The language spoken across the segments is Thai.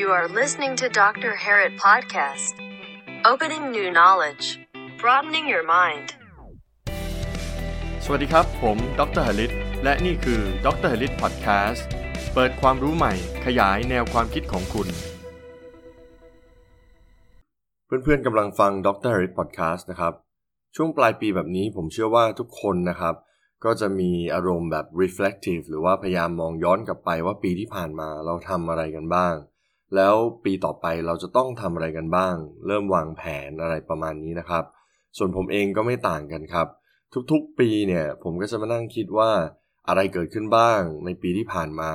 You are listening to Dr. Harit Podcast. Opening new knowledge, broadening your mind. สวัสดีครับผมดร. หริตและนี่คือ Dr. Harit Podcast เปิดความรู้ใหม่ขยายแนวความคิดของคุณเพื่อนๆกำลังฟัง Dr. Harit Podcast นะครับช่วงปลายปีแบบนี้ผมเชื่อว่าทุกคนนะครับก็จะมีอารมณ์แบบ reflective หรือว่าพยายามมองย้อนกลับไปว่าปีที่ผ่านมาเราทำอะไรกันบ้างแล้วปีต่อไปเราจะต้องทำอะไรกันบ้างเริ่มวางแผนอะไรประมาณนี้นะครับส่วนผมเองก็ไม่ต่างกันครับทุกๆปีเนี่ยผมก็จะมานั่งคิดว่าอะไรเกิดขึ้นบ้างในปีที่ผ่านมา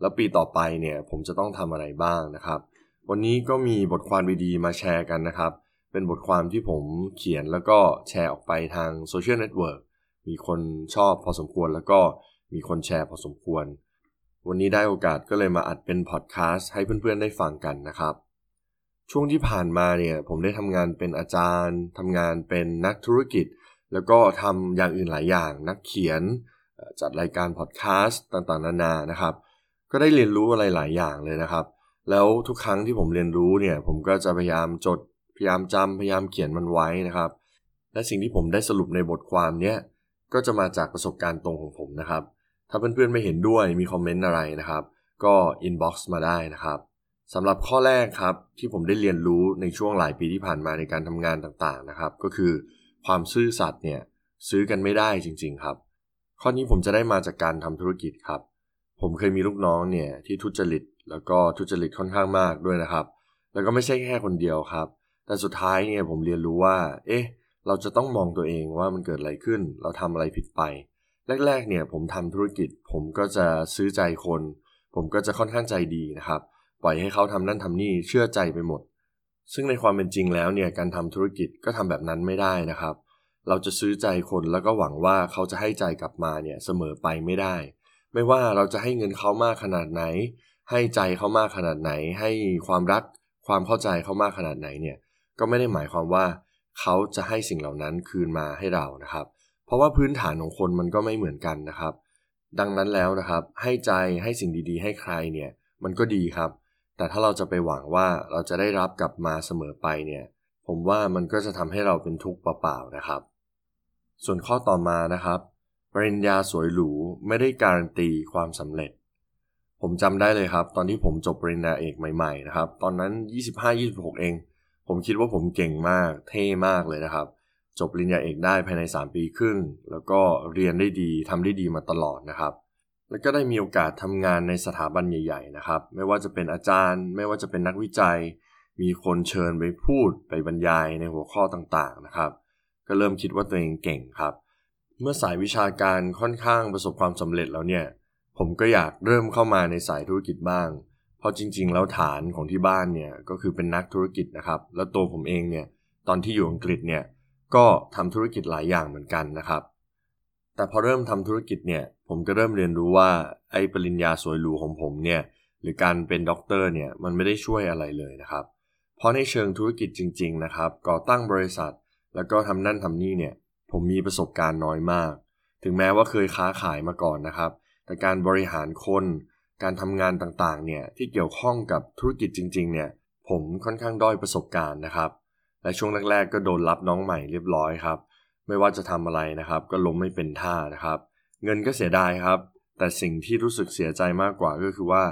แล้วปีต่อไปเนี่ยผมจะต้องทำอะไรบ้างนะครับวันนี้ก็มีบทความดีๆมาแชร์กันนะครับเป็นบทความที่ผมเขียนแล้วก็แชร์ออกไปทางโซเชียลเน็ตเวิร์กมีคนชอบพอสมควรแล้วก็มีคนแชร์พอสมควรวันนี้ได้โอกาสก็เลยมาอัดเป็นพอดคาสต์ให้เพื่อนๆได้ฟังกันนะครับช่วงที่ผ่านมาเนี่ยผมได้ทำงานเป็นอาจารย์ทำงานเป็นนักธุรกิจแล้วก็ทำอย่างอื่นหลายอย่างนักเขียนจัดรายการพอดคาสต์ต่างๆนานานะครับก็ได้เรียนรู้อะไรหลายอย่างเลยนะครับแล้วทุกครั้งที่ผมเรียนรู้เนี่ยผมก็จะพยายามจดพยายามจำพยายามเขียนมันไว้นะครับและสิ่งที่ผมได้สรุปในบทความเนี้ยก็จะมาจากประสบการณ์ตรงของผมนะครับถ้าเพื่อนๆไม่เห็นด้วยมีคอมเมนต์อะไรนะครับก็อินบ็อกซ์มาได้นะครับสำหรับข้อแรกครับที่ผมได้เรียนรู้ในช่วงหลายปีที่ผ่านมาในการทำงานต่างๆนะครับก็คือความซื่อสัตย์เนี่ยซื้อกันไม่ได้จริงๆครับข้อนี้ผมจะได้มาจากการทำธุรกิจครับผมเคยมีลูกน้องเนี่ยที่ทุจริตแล้วก็ทุจริตค่อนข้างมากด้วยนะครับแล้วก็ไม่ใช่แค่คนเดียวครับแต่สุดท้ายเนี่ยผมเรียนรู้ว่าเราจะต้องมองตัวเองว่ามันเกิดอะไรขึ้นเราทำอะไรผิดไปแรกๆเนี่ยผมทำธุรกิจผมก็จะซื้อใจคนผมก็จะค่อนข้างใจดีนะครับปล่อยให้เขาทำนั่นทำนี่เชื่อใจไปหมดซึ่งในความเป็นจริงแล้วเนี่ยการทำธุรกิจก็ทำแบบนั้นไม่ได้นะครับเราจะซื้อใจคนแล้วก็หวังว่าเขาจะให้ใจกลับมาเนี่ยเสมอไปไม่ได้ไม่ว่าเราจะให้เงินเขามากขนาดไหนให้ใจเขามากขนาดไหนให้ความรักความเข้าใจเขามากขนาดไหนเนี่ยก็ไม่ได้หมายความว่าเขาจะให้สิ่งเหล่านั้นคืนมาให้เรานะครับเพราะว่าพื้นฐานของคนมันก็ไม่เหมือนกันนะครับดังนั้นแล้วนะครับให้ใจให้สิ่งดีๆให้ใครเนี่ยมันก็ดีครับแต่ถ้าเราจะไปหวังว่าเราจะได้รับกลับมาเสมอไปเนี่ยผมว่ามันก็จะทำให้เราเป็นทุกข์เปล่าๆนะครับส่วนข้อต่อมานะครับปริญญาสวยหรูไม่ได้การันตีความสำเร็จผมจำได้เลยครับตอนที่ผมจบปริญญาเอกใหม่ๆนะครับตอนนั้น 25-26 เองผมคิดว่าผมเก่งมากเท่มากเลยนะครับจบปริญญาเอกได้ภายใน3ปีครึ่งแล้วก็เรียนได้ดีทำได้ดีมาตลอดนะครับแล้วก็ได้มีโอกาสทำงานในสถาบันใหญ่ๆนะครับไม่ว่าจะเป็นอาจารย์ไม่ว่าจะเป็นนักวิจัยมีคนเชิญไปพูดไปบรรยายในหัวข้อต่างๆนะครับก็เริ่มคิดว่าตัวเองเก่งครับเมื่อสายวิชาการค่อนข้างประสบความสำเร็จแล้วเนี่ยผมก็อยากเริ่มเข้ามาในสายธุรกิจบ้างเพราะจริงๆแล้วฐานของที่บ้านเนี่ยก็คือเป็นนักธุรกิจนะครับแล้วตัวผมเองเนี่ยตอนที่อยู่อังกฤษเนี่ยก็ทำธุรกิจหลายอย่างเหมือนกันนะครับแต่พอเริ่มทำธุรกิจเนี่ยผมก็เริ่มเรียนรู้ว่าไอ้ปริญญาสวยหรูของผมเนี่ยหรือการเป็นด็อกเตอร์เนี่ยมันไม่ได้ช่วยอะไรเลยนะครับเพราะในเชิงธุรกิจจริงๆนะครับก่อตั้งบริษัทแล้วก็ทำนั่นทำนี่เนี่ยผมมีประสบการณ์น้อยมากถึงแม้ว่าเคยค้าขายมาก่อนนะครับแต่การบริหารคนการทำงานต่างๆเนี่ยที่เกี่ยวข้องกับธุรกิจจริงๆเนี่ยผมค่อนข้างด้อยประสบการณ์นะครับและช่วงแรกๆก็โดนรับน้องใหม่เรียบร้อยครับไม่ว่าจะทำอะไรนะครับก็ล้มไม่เป็นท่านะครับเงินก็เสียดายครับแต่สิ่งที่รู้สึกเสียใจมากกว่าก็คือว่า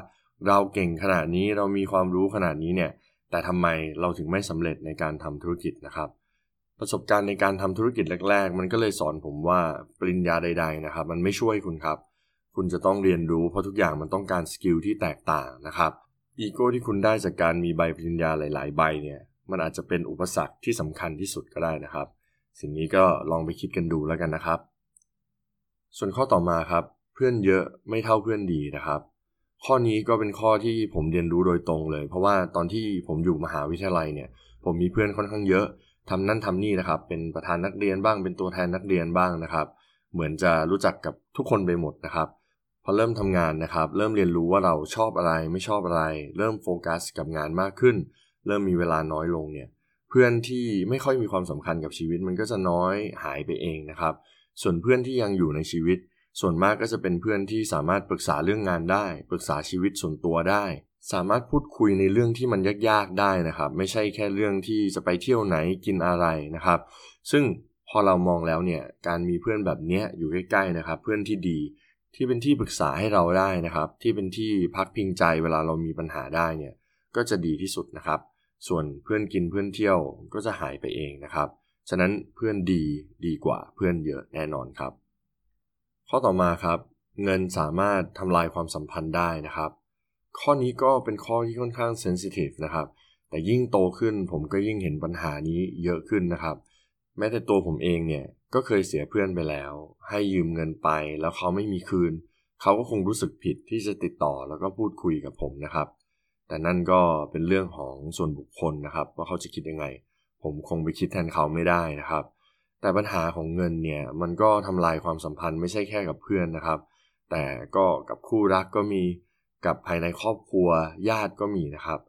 เราเก่งขนาดนี้เรามีความรู้ขนาดนี้เนี่ยแต่ทำไมเราถึงไม่สำเร็จในการทำธุรกิจนะครับประสบการณ์ในการทำธุรกิจแรกๆมันก็เลยสอนผมว่าปริญญาใดๆนะครับมันไม่ช่วยคุณครับคุณจะต้องเรียนรู้เพราะทุกอย่างมันต้องการสกิลที่แตกต่างนะครับอีโก้ที่คุณได้จากการมีใบปริญญาหลายๆใบเนี่ยมันอาจจะเป็นอุปสรรคที่สำคัญที่สุดก็ได้นะครับสิ่งนี้ก็ลองไปคิดกันดูแล้วกันนะครับส่วนข้อต่อมาครับเพื่อนเยอะไม่เท่าเพื่อนดีนะครับข้อนี้ก็เป็นข้อที่ผมเรียนรู้โดยตรงเลยเพราะว่าตอนที่ผมอยู่มหาวิทยาลัยเนี่ยผมมีเพื่อนค่อนข้างเยอะทำนั่นทำนี่นะครับเป็นประธานนักเรียนบ้างเป็นตัวแทนนักเรียนบ้างนะครับเหมือนจะรู้จักกับทุกคนไปหมดนะครับพอเริ่มทำงานนะครับเริ่มเรียนรู้ว่าเราชอบอะไรไม่ชอบอะไรเริ่มโฟกัสกับงานมากขึ้นเริ่มมีเวลาน้อยลงเนี่ยเพื่อนที่ไม่ค่อยมีความสำคัญกับชีวิตมันก็จะน้อยหายไปเองนะครับส่วนเพื่อนที่ยังอยู่ในชีวิตส่วนมากก็จะเป็นเพื่อนที่สามารถปรึกษาเรื่องงานได้ปรึกษาชีวิตส่วนตัวได้ สามารถพูดคุยในเรื่องที่มันยากๆได้นะครับไม่ใช่แค่เรื่องที่จะไปเที่ยวไหนกินอะไรนะครับซึ่งพอเรามองแล้วเนี่ยการมีเพื่อนแบบเนี้ยอยู่ใกล้ๆนะครับเพื่อนที่ดีที่เป็นที่ปรึกษาให้เราได้นะครับที่เป็นที่พักพิงใจเวลาเรามีปัญหาได้เนี่ยก็จะดีที่สุดนะครับส่วนเพื่อนกินเพื่อนเที่ยวก็จะหายไปเองนะครับฉะนั้นเพื่อนดีกว่าเพื่อนเยอะแน่นอนครับข้อต่อมาครับเงินสามารถทำลายความสัมพันธ์ได้นะครับข้อนี้ก็เป็นข้อที่ค่อนข้างเซนซิทีฟนะครับแต่ยิ่งโตขึ้นผมก็ยิ่งเห็นปัญหานี้เยอะขึ้นนะครับแม้แต่ตัวผมเองเนี่ยก็เคยเสียเพื่อนไปแล้วให้ยืมเงินไปแล้วเขาไม่มีคืนเขาก็คงรู้สึกผิดที่จะติดต่อแล้วก็พูดคุยกับผมนะครับแต่นั่นก็เป็นเรื่องของส่วนบุคคลนะครับว่าเขาจะคิดยังไงผมคงไปคิดแทนเขาไม่ได้นะครับแต่ปัญหาของเงินเนี่ยมันก็ทำลายความสัมพันธ์ไม่ใช่แค่กับเพื่อนนะครับแต่ก็กับคู่รักก็มีกับภายในครอบครัวญาติก็มีนะครับ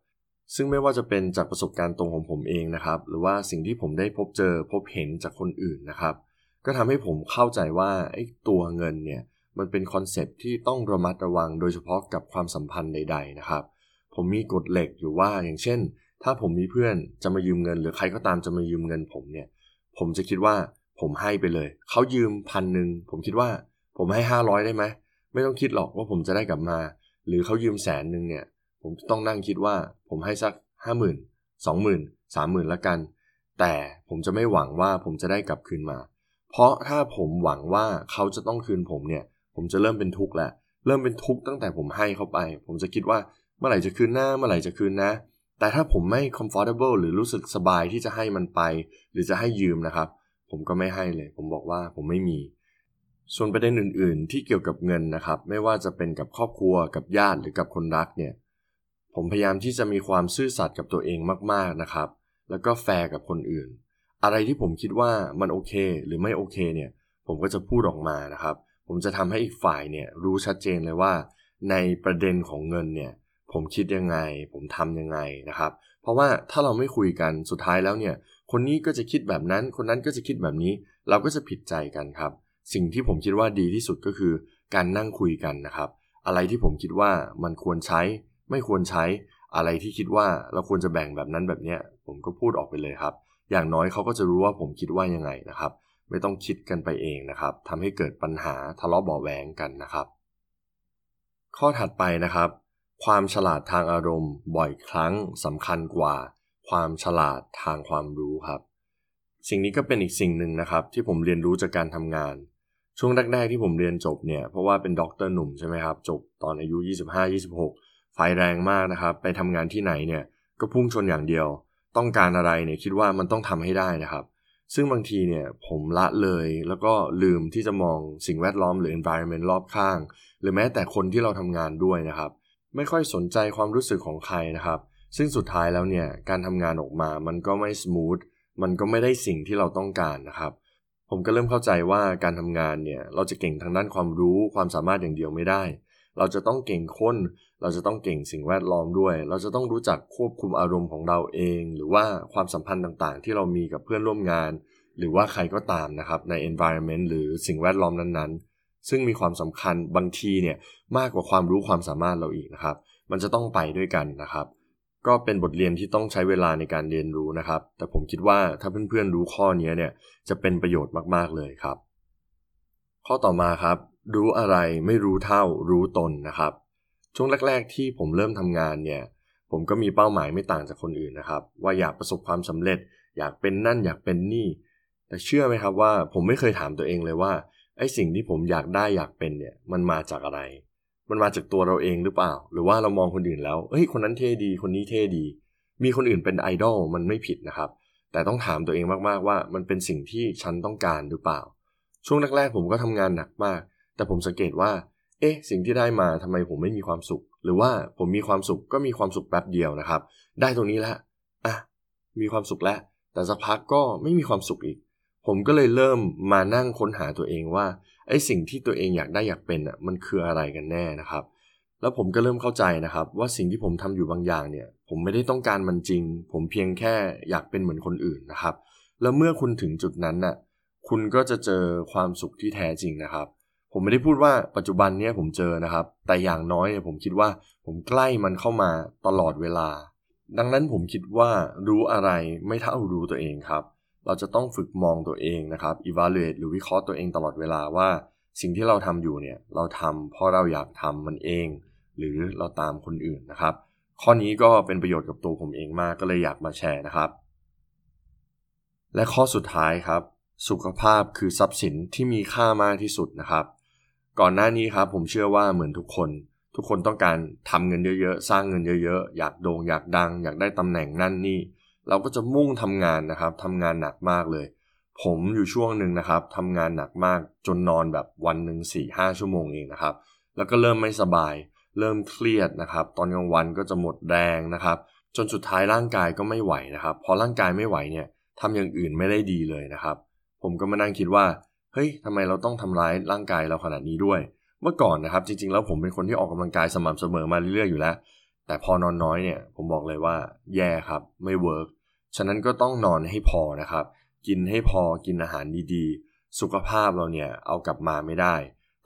ซึ่งไม่ว่าจะเป็นจากประสบการณ์ตรงของผมเองนะครับหรือว่าสิ่งที่ผมได้พบเห็นจากคนอื่นนะครับก็ทำให้ผมเข้าใจว่าไอ้ตัวเงินเนี่ยมันเป็นคอนเซ็ปต์ที่ต้องระมัดระวังโดยเฉพาะกับความสัมพันธ์ใดๆนะครับผมมีกฎเหล็กอยู่ว่าอย่างเช่นถ้าผมมีเพื่อนจะมายืมเงินหรือใครก็ตามจะมายืมเงินผมเนี่ยผมจะคิดว่าผมให้ไปเลยเขายืม 1,000 ผมคิดว่าผมให้500ได้ไหมไม่ต้องคิดหรอกว่าผมจะได้กลับมาหรือเขายืม 100,000 เนี่ยผมต้องนั่งคิดว่าผมให้สัก 50,000 20,000 30,000 ละกันแต่ผมจะไม่หวังว่าผมจะได้กลับคืนมาเพราะถ้าผมหวังว่าเขาจะต้องคืนผมเนี่ยผมจะเริ่มเป็นทุกข์แหละเริ่มเป็นทุกข์ตั้งแต่ผมให้เขาไปผมจะคิดว่าเมื่อไหร่จะคืนนะแต่ถ้าผมไม่ comfortable หรือรู้สึกสบายที่จะให้มันไปหรือจะให้ยืมนะครับผมก็ไม่ให้เลยผมบอกว่าผมไม่มีส่วนประเด็นอื่นๆที่เกี่ยวกับเงินนะครับไม่ว่าจะเป็นกับครอบครัวกับญาติหรือกับคนรักเนี่ยผมพยายามที่จะมีความซื่อสัตย์กับตัวเองมากๆนะครับแล้วก็แฟร์กับคนอื่นอะไรที่ผมคิดว่ามันโอเคหรือไม่โอเคเนี่ยผมก็จะพูดออกมานะครับผมจะทำให้อีกฝ่ายเนี่ยรู้ชัดเจนเลยว่าในประเด็นของเงินเนี่ยผมคิดยังไงผมทำยังไงนะครับเพราะว่าถ้าเราไม่คุยกันสุดท้ายแล้วเนี่ยคนนี้ก็จะคิดแบบนั้นคนนั้นก็จะคิดแบบนี้เราก็จะผิดใจกันครับสิ่งที่ผมคิดว่าดีที่สุดก็คือการนั่งคุยกันนะครับอะไรที่ผมคิดว่ามันควรใช้ไม่ควรใช้อะไรที่คิดว่าเราควรจะแบ่งแบบนั้นแบบเนี้ยผมก็พูดออกไปเลยครับอย่างน้อยเขาก็จะรู้ว่าผมคิดว่ายังไงนะครับไม่ต้องคิดกันไปเองนะครับทำให้เกิดปัญหาทะเลาะเบาะแว้งกันนะครับข้อถัดไปนะครับความฉลาดทางอารมณ์บ่อยครั้งสำคัญกว่าความฉลาดทางความรู้ครับสิ่งนี้ก็เป็นอีกสิ่งหนึ่งนะครับที่ผมเรียนรู้จากการทำงานช่วงแรกๆที่ผมเรียนจบเนี่ยเพราะว่าเป็นด็อกเตอร์หนุ่มใช่ไหมครับจบตอนอายุ 25-26 ไฟแรงมากนะครับไปทำงานที่ไหนเนี่ยก็พุ่งชนอย่างเดียวต้องการอะไรเนี่ยคิดว่ามันต้องทำให้ได้นะครับซึ่งบางทีเนี่ยผมละเลยแล้วก็ลืมที่จะมองสิ่งแวดล้อมหรือ environment รอบข้างหรือแม้แต่คนที่เราทำงานด้วยนะครับไม่ค่อยสนใจความรู้สึกของใครนะครับซึ่งสุดท้ายแล้วเนี่ยการทำงานออกมามันก็ไม่สมูทมันก็ไม่ได้สิ่งที่เราต้องการนะครับผมก็เริ่มเข้าใจว่าการทำงานเนี่ยเราจะเก่งทางด้านความรู้ความสามารถอย่างเดียวไม่ได้เราจะต้องเก่งคนเราจะต้องเก่งสิ่งแวดล้อมด้วยเราจะต้องรู้จักควบคุมอารมณ์ของเราเองหรือว่าความสัมพันธ์ต่างๆที่เรามีกับเพื่อนร่วมงานหรือว่าใครก็ตามนะครับใน environment หรือสิ่งแวดล้อมนั้นๆซึ่งมีความสำคัญบางทีเนี่ยมากกว่าความรู้ความสามารถเราอีกนะครับมันจะต้องไปด้วยกันนะครับก็เป็นบทเรียนที่ต้องใช้เวลาในการเรียนรู้นะครับแต่ผมคิดว่าถ้าเพื่อนๆรู้ข้อนี้เนี่ยจะเป็นประโยชน์มากๆเลยครับข้อต่อมาครับรู้อะไรไม่รู้เท่ารู้ตนนะครับช่วงแรกๆที่ผมเริ่มทำงานเนี่ยผมก็มีเป้าหมายไม่ต่างจากคนอื่นนะครับว่าอยากประสบความสำเร็จอยากเป็นนั่นอยากเป็นนี่แต่เชื่อไหมครับว่าผมไม่เคยถามตัวเองเลยว่าไอ้สิ่งที่ผมอยากได้อยากเป็นเนี่ยมันมาจากอะไรมันมาจากตัวเราเองหรือเปล่าหรือว่าเรามองคนอื่นแล้วเฮ้ยคนนั้นเท่ดีคนนี้เท่ดีมีคนอื่นเป็นไอดอลมันไม่ผิดนะครับแต่ต้องถามตัวเองมากๆว่ามันเป็นสิ่งที่ฉันต้องการหรือเปล่าช่วงแรกๆผมก็ทำงานหนักมากแต่ผมสังเกตว่าสิ่งที่ได้มาทำไมผมไม่มีความสุขหรือว่าผมมีความสุขก็มีความสุขแป๊บเดียวนะครับได้ตรงนี้ละมีความสุขแล้วแต่สักพักก็ไม่มีความสุขอีกผมก็เลยเริ่มมานั่งค้นหาตัวเองว่าไอ้สิ่งที่ตัวเองอยากได้อยากเป็นมันคืออะไรกันแน่นะครับแล้วผมก็เริ่มเข้าใจนะครับว่าสิ่งที่ผมทำอยู่บางอย่างเนี่ยผมไม่ได้ต้องการมันจริงผมเพียงแค่อยากเป็นเหมือนคนอื่นนะครับแล้วเมื่อคุณถึงจุดนั้นน่ะคุณก็จะเจอความสุขที่แท้จริงนะครับผ ผมไม่ได้พูดว่าปัจจุบันเนี่ยผมเจอนะครับแต่อย่างน้อยผมคิดว่าผมใกล้มันเข้ามาตลอดเวลาดังนั้นผมคิดว่ารู้อะไรไม่เท่ารู้ตัวเองครับเราจะต้องฝึกมองตัวเองนะครับ evaluate หรือวิเคราะห์ตัวเองตลอดเวลาว่าสิ่งที่เราทำอยู่เนี่ยเราทำเพราะเราอยากทำมันเองหรือเราตามคนอื่นนะครับข้อนี้ก็เป็นประโยชน์กับตัวผมเองมากก็เลยอยากมาแชร์นะครับและข้อสุดท้ายครับสุขภาพคือทรัพย์สินที่มีค่ามากที่สุดนะครับก่อนหน้านี้ครับผมเชื่อว่าเหมือนทุกคนต้องการทำเงินเยอะๆสร้างเงินเยอะๆอยากโด่งอยากดังอยากได้ตำแหน่งนั่นนี่เราก็จะมุ่งทำงานนะครับทำงานหนักมากเลยผมอยู่ช่วงนึงนะครับทำงานหนักมากจนนอนแบบวันนึง 4-5 ชั่วโมงเองนะครับแล้วก็เริ่มไม่สบายเริ่มเครียดนะครับตอนกลางวันก็จะหมดแรงนะครับจนสุดท้ายร่างกายก็ไม่ไหวนะครับพอร่างกายไม่ไหวเนี่ยทำอย่างอื่นไม่ได้ดีเลยนะครับผมก็มานั่งคิดว่าเฮ้ยทำไมเราต้องทำร้ายร่างกายเราขนาดนี้ด้วยเมื่อก่อนนะครับจริงๆแล้วผมเป็นคนที่ออกกำลังกายสม่ำเสมอมาเรื่อยๆอยู่แล้วแต่พอนอนน้อยเนี่ยผมบอกเลยว่าแย่ครับไม่เวิร์กฉะนั้นก็ต้องนอนให้พอนะครับกินให้พอกินอาหารดีๆสุขภาพเราเนี่ยเอากลับมาไม่ได้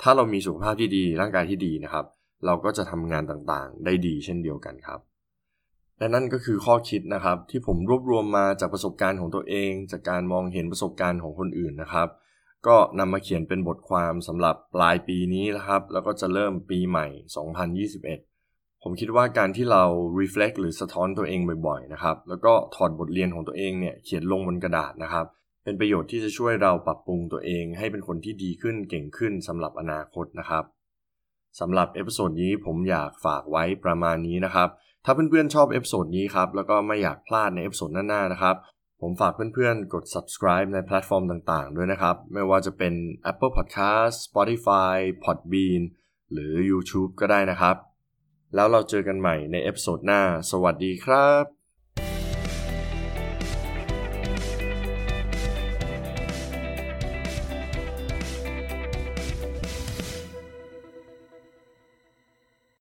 ถ้าเรามีสุขภาพที่ดีร่างกายที่ดีนะครับเราก็จะทำงานต่างๆได้ดีเช่นเดียวกันครับและนั่นก็คือข้อคิดนะครับที่ผมรวบรวมมาจากประสบการณ์ของตัวเองจากการมองเห็นประสบการณ์ของคนอื่นนะครับก็นำมาเขียนเป็นบทความสำหรับปลายปีนี้นะครับแล้วก็จะเริ่มปีใหม่2021ผมคิดว่าการที่เรา reflect หรือสะท้อนตัวเองบ่อยๆนะครับแล้วก็ถอดบทเรียนของตัวเองเนี่ยเขียนลงบนกระดาษนะครับเป็นประโยชน์ที่จะช่วยเราปรับปรุงตัวเองให้เป็นคนที่ดีขึ้นเก่งขึ้นสำหรับอนาคตนะครับสำหรับเอพิโซดนี้ผมอยากฝากไว้ประมาณนี้นะครับถ้าเพื่อนๆชอบเอพิโซดนี้ครับแล้วก็ไม่อยากพลาดในเอพิโซดหน้าๆนะครับผมฝากเพื่อนๆกด subscribe ในแพลตฟอร์มต่างๆด้วยนะครับไม่ว่าจะเป็น Apple Podcasts, Spotify, Podbean หรือ YouTube ก็ได้นะครับแล้วเราเจอกันใหม่ในเอพิโซดหน้าสวัสดีครับ